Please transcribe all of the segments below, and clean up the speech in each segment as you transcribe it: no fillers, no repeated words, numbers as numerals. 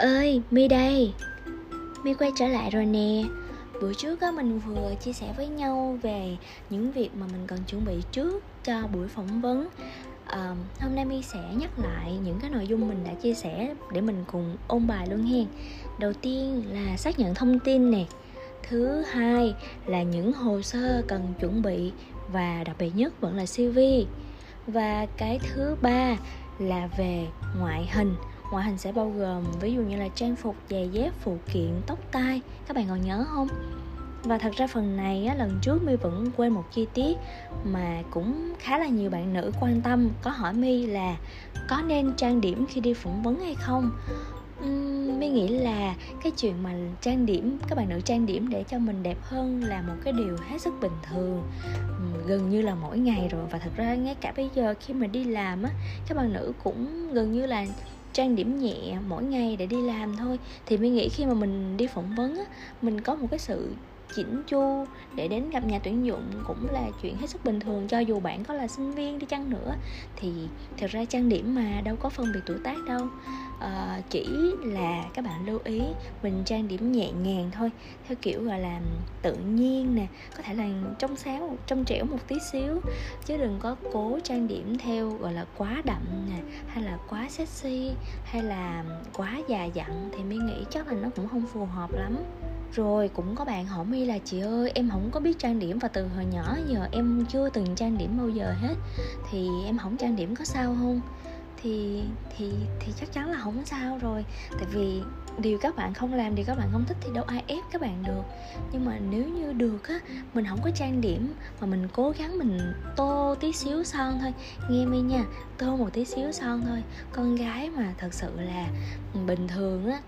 ơi, My đây. My quay trở lại rồi nè. Bữa trước á, mình vừa chia sẻ với nhau về những việc mà mình cần chuẩn bị trước cho buổi phỏng vấn. Hôm nay My sẽ nhắc lại những cái nội dung mình đã chia sẻ để mình cùng ôn bài luôn hen. Đầu tiên là xác nhận thông tin nè. Thứ hai là những hồ sơ cần chuẩn bị, và đặc biệt nhất vẫn là CV. Và cái thứ ba là về ngoại hình. Ngoại hình sẽ bao gồm ví dụ như là trang phục, giày dép, phụ kiện, tóc tai. Các bạn còn nhớ không? Và thật ra phần này á, lần trước My vẫn quên một chi tiết mà cũng khá là nhiều bạn nữ quan tâm, có hỏi My là có nên trang điểm khi đi phỏng vấn hay không. My nghĩ là cái chuyện mà trang điểm, các bạn nữ trang điểm để cho mình đẹp hơn là một cái điều hết sức bình thường, gần như là mỗi ngày rồi. Và thật ra ngay cả bây giờ khi mà đi làm á, các bạn nữ cũng gần như là trang điểm nhẹ mỗi ngày để đi làm thôi. Thì mình nghĩ khi mà mình đi phỏng vấn á, mình có một cái sự chỉnh chu để đến gặp nhà tuyển dụng cũng là chuyện hết sức bình thường, cho dù bạn có là sinh viên đi chăng nữa. Thì thật ra trang điểm mà đâu có phân biệt tuổi tác đâu. Chỉ là các bạn lưu ý mình trang điểm nhẹ nhàng thôi, theo kiểu gọi là tự nhiên nè, có thể là trong sáng, trong trẻo một tí xíu, chứ đừng có cố trang điểm theo gọi là quá đậm nè, hay là quá sexy, hay là quá già dặn. Thì My nghĩ chắc là nó cũng không phù hợp lắm. Rồi cũng có bạn hỏi My là chị ơi, em không có biết trang điểm và từ hồi nhỏ giờ em chưa từng trang điểm bao giờ hết, thì em không trang điểm có sao không? Thì chắc chắn là không sao rồi. Tại vì điều các bạn không làm, điều các bạn không thích thì đâu ai ép các bạn được. Nhưng mà nếu như được á, mình không có trang điểm mà mình cố gắng mình tô tí xíu son thôi. Nghe My nha, tô một tí xíu son thôi. Con gái mà thật sự là bình thường á,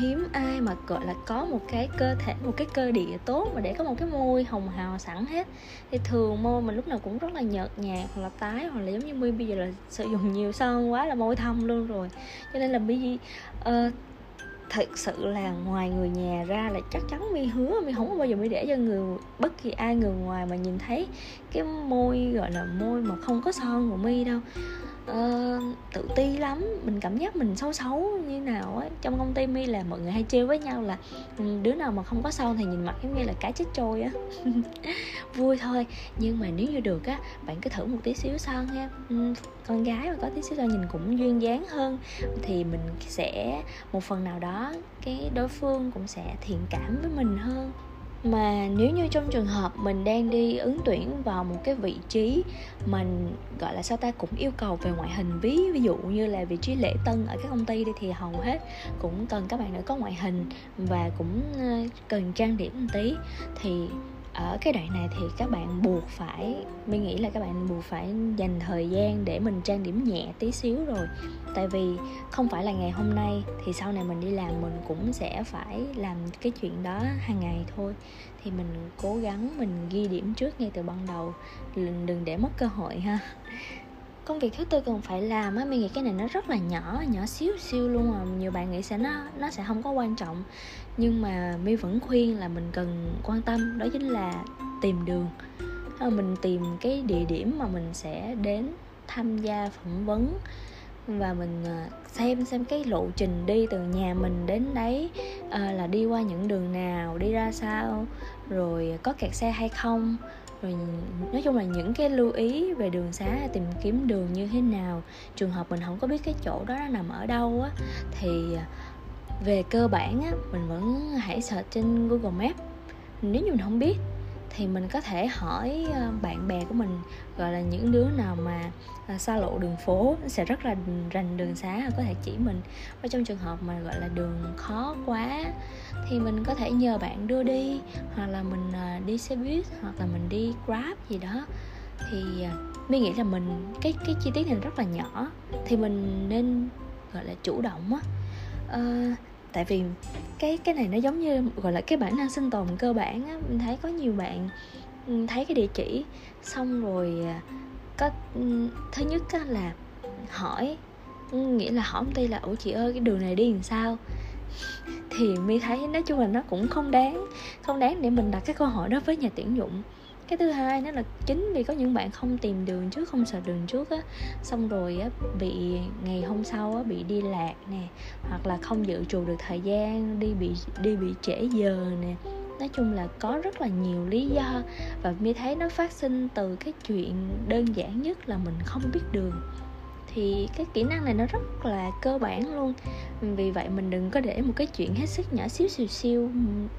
hiếm ai mà gọi là có một cái cơ thể, một cái cơ địa tốt mà để có một cái môi hồng hào sẵn hết. Thì thường môi mình lúc nào cũng rất là nhợt nhạt, hoặc là tái, hoặc là giống như My bây giờ là sử dụng nhiều son quá là môi thâm luôn rồi. Cho nên là My thật sự là ngoài người nhà ra là chắc chắn My hứa My không bao giờ My để cho bất kỳ ai người ngoài mà nhìn thấy cái môi gọi là môi mà không có son của My đâu. Tự ti lắm, mình cảm giác mình xấu như nào ấy. Trong công ty My là mọi người hay trêu với nhau là đứa nào mà không có son thì nhìn mặt giống như là cá chết trôi á. Vui thôi, nhưng mà nếu như được á, bạn cứ thử một tí xíu son ha. Con gái mà có tí xíu son nhìn cũng duyên dáng hơn, thì mình sẽ một phần nào đó cái đối phương cũng sẽ thiện cảm với mình hơn. Mà nếu như trong trường hợp mình đang đi ứng tuyển vào một cái vị trí mình gọi là sao ta, cũng yêu cầu về ngoại hình, ví dụ như là vị trí lễ tân ở các công ty đi, thì hầu hết cũng cần các bạn nữ có ngoại hình và cũng cần trang điểm một tí. Thì ở cái đoạn này thì các bạn buộc phải, mình nghĩ là các bạn buộc phải dành thời gian để mình trang điểm nhẹ tí xíu rồi. Tại vì không phải là ngày hôm nay thì sau này mình đi làm mình cũng sẽ phải làm cái chuyện đó hàng ngày thôi. Thì mình cố gắng mình ghi điểm trước ngay từ ban đầu, đừng để mất cơ hội ha. Công việc thứ tư cần phải làm á, mình nghĩ cái này nó rất là nhỏ xíu luôn mà nhiều bạn nghĩ sẽ nó sẽ không có quan trọng, nhưng mà My vẫn khuyên là mình cần quan tâm, đó chính là tìm đường. Mình tìm cái địa điểm mà mình sẽ đến tham gia phỏng vấn, và mình xem cái lộ trình đi từ nhà mình đến đấy là đi qua những đường nào, đi ra sao, rồi có kẹt xe hay không. Rồi nói chung là những cái lưu ý về đường xá, tìm kiếm đường như thế nào. Trường hợp mình không có biết cái chỗ đó nó nằm ở đâu á, thì về cơ bản á, mình vẫn hãy search trên Google Maps. Nếu như mình không biết thì mình có thể hỏi bạn bè của mình, gọi là những đứa nào mà xa lộ đường phố sẽ rất là rành đường xá, có thể chỉ mình. Và trong trường hợp mà gọi là đường khó quá thì mình có thể nhờ bạn đưa đi, hoặc là mình đi xe buýt, hoặc là mình đi Grab gì đó. Thì mình nghĩ là mình cái chi tiết này rất là nhỏ, thì mình nên gọi là chủ động á. Tại vì cái này nó giống như gọi là cái bản năng sinh tồn cơ bản á. Mình thấy có nhiều bạn thấy cái địa chỉ xong rồi có, thứ nhất á là hỏi, nghĩa là hỏi công ty là ủa chị ơi cái đường này đi làm sao. Thì My thấy nói chung là nó cũng không đáng để mình đặt cái câu hỏi đó với nhà tuyển dụng. Cái thứ hai nó là chính vì có những bạn không tìm đường trước, không sợ đường trước á, xong rồi á, bị ngày hôm sau á, bị đi lạc nè, hoặc là không dự trù được thời gian, đi bị trễ giờ nè. Nói chung là có rất là nhiều lý do, và mình thấy nó phát sinh từ cái chuyện đơn giản nhất là mình không biết đường. Thì cái kỹ năng này nó rất là cơ bản luôn. Vì vậy mình đừng có để một cái chuyện hết sức nhỏ xíu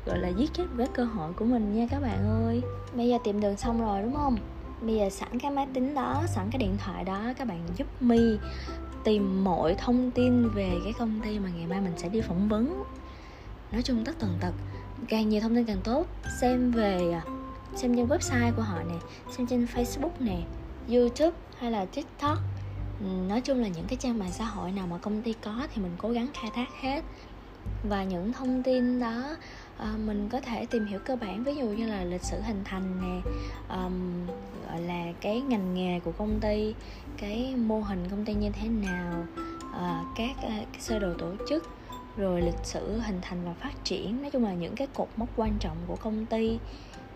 gọi là giết chết cái cơ hội của mình nha các bạn ơi. Bây giờ tìm đường xong rồi đúng không? Bây giờ sẵn cái máy tính đó, sẵn cái điện thoại đó, các bạn giúp My tìm mọi thông tin về cái công ty mà ngày mai mình sẽ đi phỏng vấn. Nói chung tất tần tật, càng nhiều thông tin càng tốt. Xem trên website của họ nè, xem trên Facebook nè, YouTube hay là TikTok. Nói chung là những cái trang mạng xã hội nào mà công ty có thì mình cố gắng khai thác hết. Và những thông tin đó mình có thể tìm hiểu cơ bản, ví dụ như là lịch sử hình thành nè, gọi là cái ngành nghề của công ty, cái mô hình công ty như thế nào, các cái sơ đồ tổ chức, rồi lịch sử hình thành và phát triển. Nói chung là những cái cột mốc quan trọng của công ty.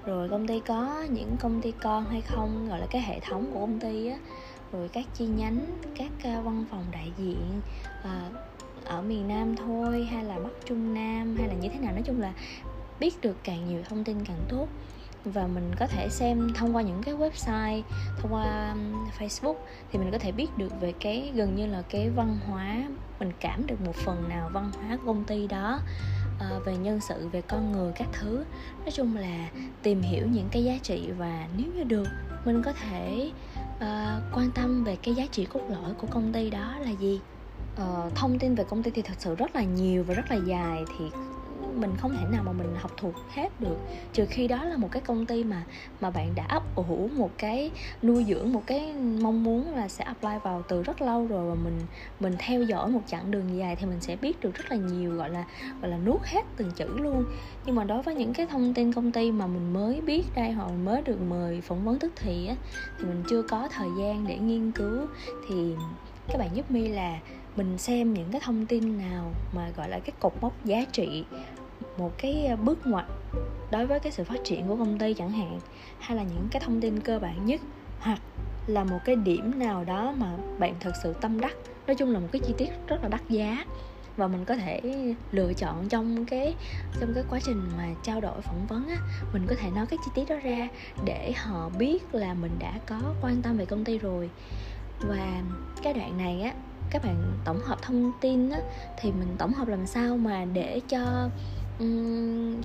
Rồi công ty có những công ty con hay không, gọi là cái hệ thống của công ty á, rồi các chi nhánh, các văn phòng đại diện ở miền Nam thôi hay là Bắc Trung Nam hay là như thế nào. Nói chung là biết được càng nhiều thông tin càng tốt. Và mình có thể xem thông qua những cái website, thông qua Facebook thì mình có thể biết được về cái gần như là cái văn hóa, mình cảm được một phần nào văn hóa của công ty đó, về nhân sự, về con người các thứ. Nói chung là tìm hiểu những cái giá trị, và nếu như được mình có thể quan tâm về cái giá trị cốt lõi của công ty đó là gì. Thông tin về công ty thì thật sự rất là nhiều và rất là dài, thì mình không thể nào mà mình học thuộc hết được, trừ khi đó là một cái công ty mà bạn đã ấp ủ một cái, nuôi dưỡng một cái mong muốn là sẽ apply vào từ rất lâu rồi, và mình theo dõi một chặng đường dài thì mình sẽ biết được rất là nhiều, gọi là nuốt hết từng chữ luôn. Nhưng mà đối với những cái thông tin công ty mà mình mới biết đây, hồi mới được mời phỏng vấn tức thì á, thì mình chưa có thời gian để nghiên cứu. Thì các bạn giúp My là mình xem những cái thông tin nào mà gọi là cái cột mốc giá trị, một cái bước ngoặt đối với cái sự phát triển của công ty chẳng hạn, hay là những cái thông tin cơ bản nhất, hoặc là một cái điểm nào đó mà bạn thật sự tâm đắc. Nói chung là một cái chi tiết rất là đắt giá, và mình có thể lựa chọn trong cái quá trình mà trao đổi phỏng vấn á, mình có thể nói cái chi tiết đó ra để họ biết là mình đã có quan tâm về công ty rồi. Và cái đoạn này á, các bạn tổng hợp thông tin á, thì mình tổng hợp làm sao mà để cho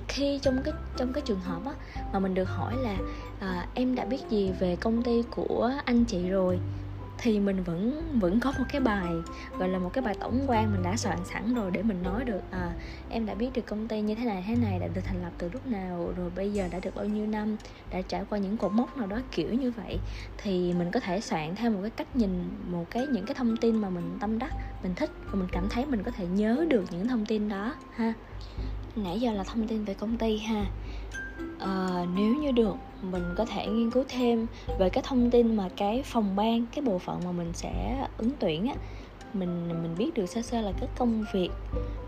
khi trong cái trường hợp á, mà mình được hỏi là em đã biết gì về công ty của anh chị rồi, thì mình vẫn có một cái bài, gọi là một cái bài tổng quan mình đã soạn sẵn rồi, để mình nói được em đã biết được công ty như thế này đã được thành lập từ lúc nào, rồi bây giờ đã được bao nhiêu năm, đã trải qua những cột mốc nào đó, kiểu như vậy. Thì mình có thể soạn theo một cái cách nhìn, những cái thông tin mà mình tâm đắc, mình thích, và mình cảm thấy mình có thể nhớ được những thông tin đó ha. Nãy giờ là thông tin về công ty ha. Nếu như được, mình có thể nghiên cứu thêm về cái thông tin mà cái phòng ban, cái bộ phận mà mình sẽ ứng tuyển á, mình biết được sơ sơ là cái công việc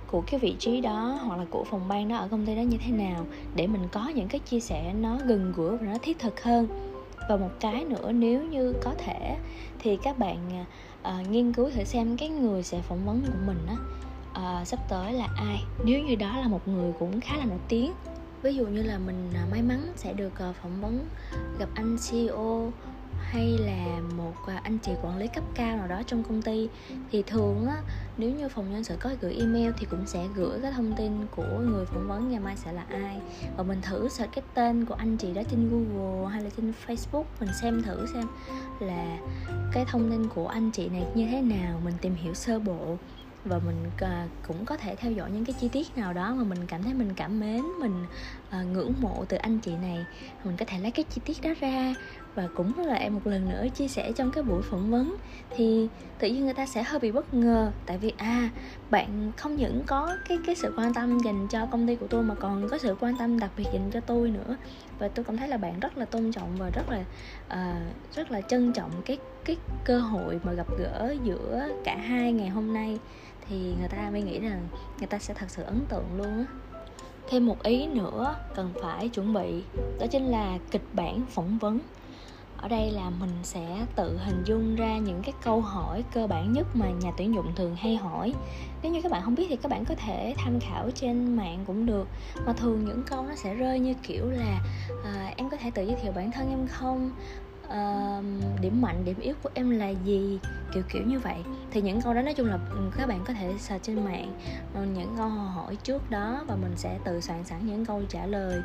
của cái vị trí đó, hoặc là của phòng ban đó ở công ty đó như thế nào, để mình có những cái chia sẻ nó gần gũi và nó thiết thực hơn. Và một cái nữa, nếu như có thể thì các bạn nghiên cứu thử xem cái người sẽ phỏng vấn của mình á, sắp tới là ai. Nếu như đó là một người cũng khá là nổi tiếng, ví dụ như là mình may mắn sẽ được phỏng vấn gặp anh CEO hay là một anh chị quản lý cấp cao nào đó trong công ty, thì thường á, nếu như phòng nhân sự có gửi email thì cũng sẽ gửi cái thông tin của người phỏng vấn ngày mai sẽ là ai, và mình thử search cái tên của anh chị đó trên Google hay là trên Facebook, mình xem thử xem là cái thông tin của anh chị này như thế nào, mình tìm hiểu sơ bộ. Và mình cũng có thể theo dõi những cái chi tiết nào đó mà mình cảm thấy mình cảm mến, mình ngưỡng mộ từ anh chị này. Mình có thể lấy cái chi tiết đó ra, và cũng là em một lần nữa chia sẻ trong cái buổi phỏng vấn, thì tự nhiên người ta sẽ hơi bị bất ngờ. Tại vì bạn không những có cái sự quan tâm dành cho công ty của tôi, mà còn có sự quan tâm đặc biệt dành cho tôi nữa. Và tôi cảm thấy là bạn rất là tôn trọng và rất là trân trọng cái cơ hội mà gặp gỡ giữa cả hai ngày hôm nay. Thì người ta mới nghĩ rằng người ta sẽ thật sự ấn tượng luôn á. Thêm một ý nữa cần phải chuẩn bị, đó chính là kịch bản phỏng vấn. Ở đây là mình sẽ tự hình dung ra những cái câu hỏi cơ bản nhất mà nhà tuyển dụng thường hay hỏi. Nếu như các bạn không biết thì các bạn có thể tham khảo trên mạng cũng được. Mà thường những câu nó sẽ rơi như kiểu là em có thể tự giới thiệu bản thân em không? Điểm mạnh, điểm yếu của em là gì? Kiểu như vậy. Thì những câu đó nói chung là các bạn có thể search trên mạng những câu hỏi trước đó, và mình sẽ tự soạn sẵn những câu trả lời.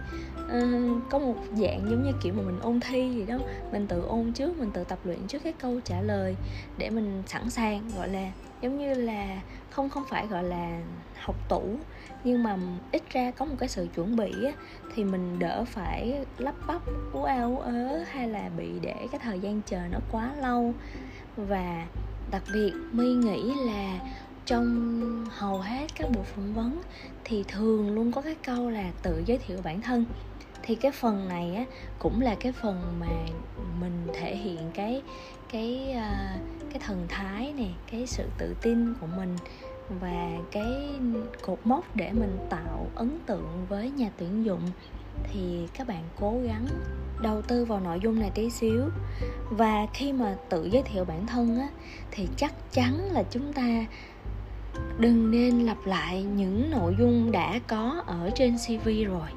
Có một dạng giống như kiểu mà mình ôn thi gì đó, mình tự ôn trước, mình tự tập luyện trước cái câu trả lời để mình sẵn sàng, gọi là giống như là không phải gọi là học tủ, nhưng mà ít ra có một cái sự chuẩn bị á, thì mình đỡ phải lắp bắp ú a ú ớ hay là bị để cái thời gian chờ nó quá lâu. Và đặc biệt My nghĩ là trong hầu hết các buổi phỏng vấn thì thường luôn có cái câu là tự giới thiệu bản thân. Thì cái phần này á, cũng là cái phần mà mình thể hiện cái thần thái này, cái sự tự tin của mình, và cái cột mốc để mình tạo ấn tượng với nhà tuyển dụng. Thì các bạn cố gắng đầu tư vào nội dung này tí xíu. Và khi mà tự giới thiệu bản thân á, thì chắc chắn là chúng ta đừng nên lặp lại những nội dung đã có ở trên CV rồi.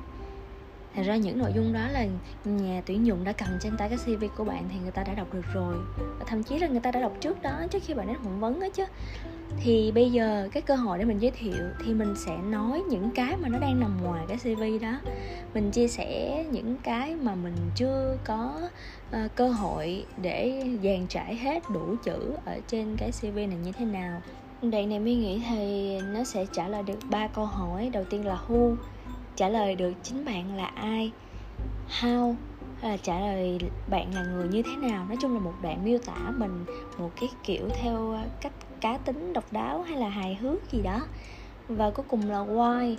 Thật ra những nội dung đó là nhà tuyển dụng đã cầm trên tay cái CV của bạn thì người ta đã đọc được rồi. Và thậm chí là người ta đã đọc trước đó, trước khi bạn đến phỏng vấn đó chứ. Thì bây giờ cái cơ hội để mình giới thiệu thì mình sẽ nói những cái mà nó đang nằm ngoài cái CV đó. Mình chia sẻ những cái mà mình chưa có cơ hội để dàn trải hết đủ chữ ở trên cái CV này như thế nào. Đoạn này mình nghĩ thì nó sẽ trả lời được 3 câu hỏi. Đầu tiên là who, trả lời được chính bạn là ai. How, là trả lời bạn là người như thế nào. Nói chung là một đoạn miêu tả mình một cái kiểu theo cách cá tính độc đáo hay là hài hước gì đó. Và cuối cùng là why.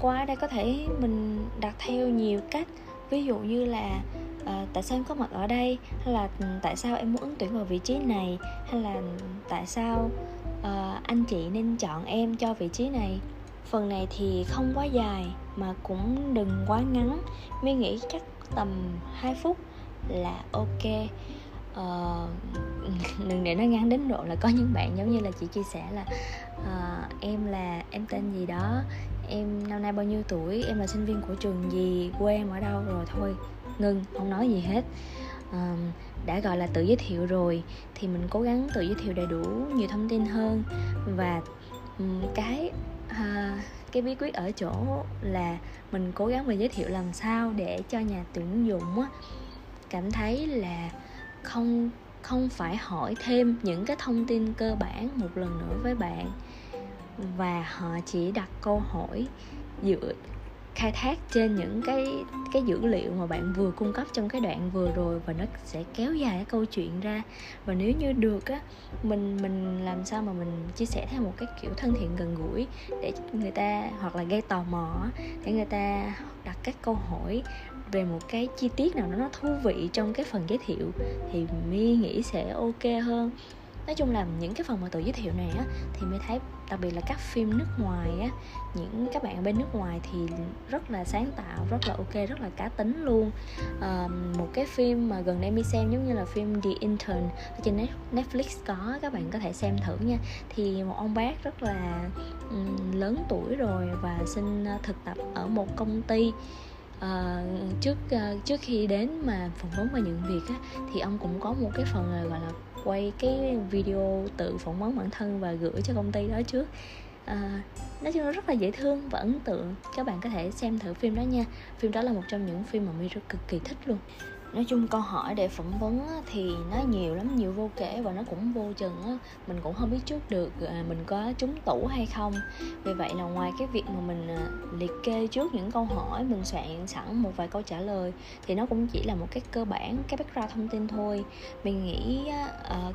Why đây có thể mình đặt theo nhiều cách. Ví dụ như là tại sao em có mặt ở đây, hay là tại sao em muốn ứng tuyển vào vị trí này, hay là tại sao anh chị nên chọn em cho vị trí này. Phần này thì không quá dài mà cũng đừng quá ngắn. Mình nghĩ chắc tầm 2 phút là ok. Đừng để nó ngắn đến độ là có những bạn giống như là chị chia sẻ là em tên gì đó, em năm nay bao nhiêu tuổi, em là sinh viên của trường gì, quê em ở đâu, rồi thôi ngưng, không nói gì hết. Đã gọi là tự giới thiệu rồi thì mình cố gắng tự giới thiệu đầy đủ nhiều thông tin hơn. Và cái bí quyết ở chỗ là mình cố gắng mình giới thiệu làm sao để cho nhà tuyển dụng á, cảm thấy là không phải hỏi thêm những cái thông tin cơ bản một lần nữa với bạn, và họ chỉ đặt câu hỏi dựa khai thác trên những cái dữ liệu mà bạn vừa cung cấp trong cái đoạn vừa rồi, và nó sẽ kéo dài cái câu chuyện ra. Và nếu như được á, mình làm sao mà mình chia sẻ theo một cái kiểu thân thiện gần gũi để người ta, hoặc là gây tò mò để người ta đặt các câu hỏi về một cái chi tiết nào đó nó thú vị trong cái phần giới thiệu, thì My nghĩ sẽ ok hơn. Nói chung là những cái phần mà tự giới thiệu này á, thì mới thấy đặc biệt là các phim nước ngoài á, những các bạn bên nước ngoài thì rất là sáng tạo, rất là ok, rất là cá tính luôn. Một cái phim mà gần đây mình xem giống như là phim The Intern trên Netflix có, các bạn có thể xem thử nha. Thì một ông bác rất là lớn tuổi rồi và xin thực tập ở một công ty. Trước khi đến mà phỏng vấn và nhận việc á, thì ông cũng có một cái phần là gọi là quay cái video tự phỏng vấn bản thân và gửi cho công ty đó trước. Nói chung nó rất là dễ thương và ấn tượng. Các bạn có thể xem thử phim đó nha. Phim đó là một trong những phim mà My rất cực kỳ thích luôn. Nói chung câu hỏi để phỏng vấn thì nó nhiều lắm, nhiều vô kể, và nó cũng vô chừng. Mình cũng không biết trước được mình có trúng tủ hay không. Vì vậy là ngoài cái việc mà mình liệt kê trước những câu hỏi, mình soạn sẵn một vài câu trả lời, thì nó cũng chỉ là một cái cơ bản, cái background thông tin thôi. Mình nghĩ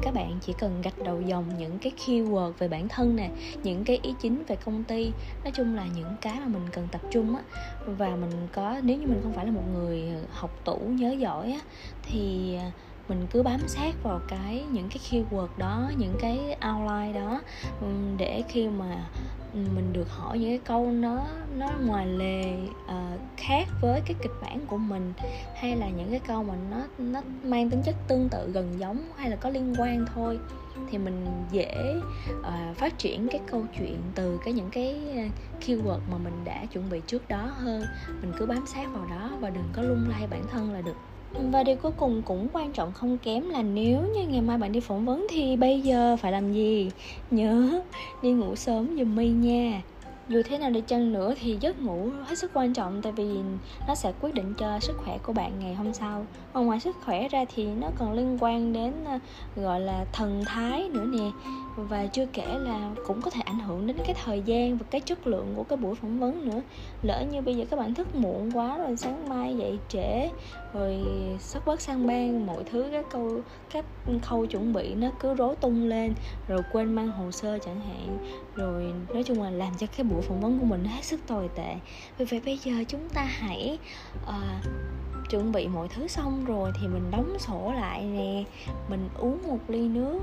các bạn chỉ cần gạch đầu dòng những cái keyword về bản thân nè, những cái ý chính về công ty. Nói chung là những cái mà mình cần tập trung. Và mình có, nếu như mình không phải là một người học tủ nhớ giỏi thì mình cứ bám sát vào những cái keyword đó, những cái outline đó, để khi mà mình được hỏi những cái câu nó ngoài lề, khác với cái kịch bản của mình, hay là những cái câu mà nó mang tính chất tương tự, gần giống hay là có liên quan thôi, thì mình dễ phát triển cái câu chuyện từ những cái keyword mà mình đã chuẩn bị trước đó hơn. Mình cứ bám sát vào đó và đừng có lung lay bản thân là được. Và điều cuối cùng cũng quan trọng không kém là nếu như ngày mai bạn đi phỏng vấn thì bây giờ phải làm gì? Nhớ đi ngủ sớm giùm My nha. Dù thế nào đi chăng nữa thì giấc ngủ hết sức quan trọng, tại vì nó sẽ quyết định cho sức khỏe của bạn ngày hôm sau. Và ngoài sức khỏe ra thì nó còn liên quan đến gọi là thần thái nữa nè. Và chưa kể là cũng có thể ảnh hưởng đến cái thời gian và cái chất lượng của cái buổi phỏng vấn nữa. Lỡ như bây giờ các bạn thức muộn quá rồi, sáng mai dậy trễ, rồi sất bớt sang ban, mọi thứ các khâu chuẩn bị nó cứ rối tung lên, rồi quên mang hồ sơ chẳng hạn, rồi nói chung là làm cho cái buổi phỏng vấn của mình hết sức tồi tệ. Vì vậy bây giờ chúng ta hãy chuẩn bị mọi thứ xong rồi thì mình đóng sổ lại nè, mình uống một ly nước,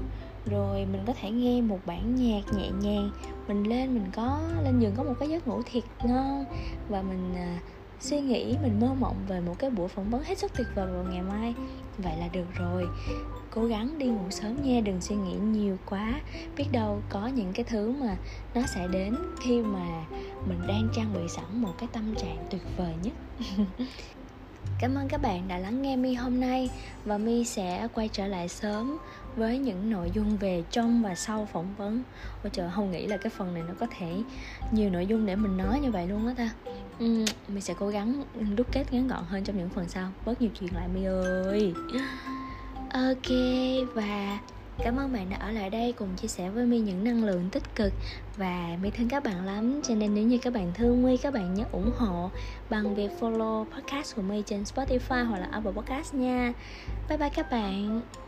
rồi mình có thể nghe một bản nhạc nhẹ nhàng, mình lên giường có một cái giấc ngủ thiệt ngon, và mình suy nghĩ, mình mơ mộng về một cái buổi phỏng vấn hết sức tuyệt vời vào ngày mai. Vậy là được rồi. Cố gắng đi ngủ sớm nha, đừng suy nghĩ nhiều quá. Biết đâu có những cái thứ mà nó sẽ đến khi mà mình đang trang bị sẵn một cái tâm trạng tuyệt vời nhất. Cảm ơn các bạn đã lắng nghe My hôm nay, và My sẽ quay trở lại sớm với những nội dung về trong và sau phỏng vấn. Ôi trời, không nghĩ là cái phần này nó có thể nhiều nội dung để mình nói như vậy luôn đó ta. My sẽ cố gắng đúc kết ngắn gọn hơn trong những phần sau, bớt nhiều chuyện lại My ơi. Ok, và cảm ơn bạn đã ở lại đây cùng chia sẻ với My những năng lượng tích cực. Và My thương các bạn lắm, cho nên nếu như các bạn thương My, các bạn nhớ ủng hộ bằng việc follow podcast của My trên Spotify hoặc là Apple Podcast nha. Bye bye các bạn.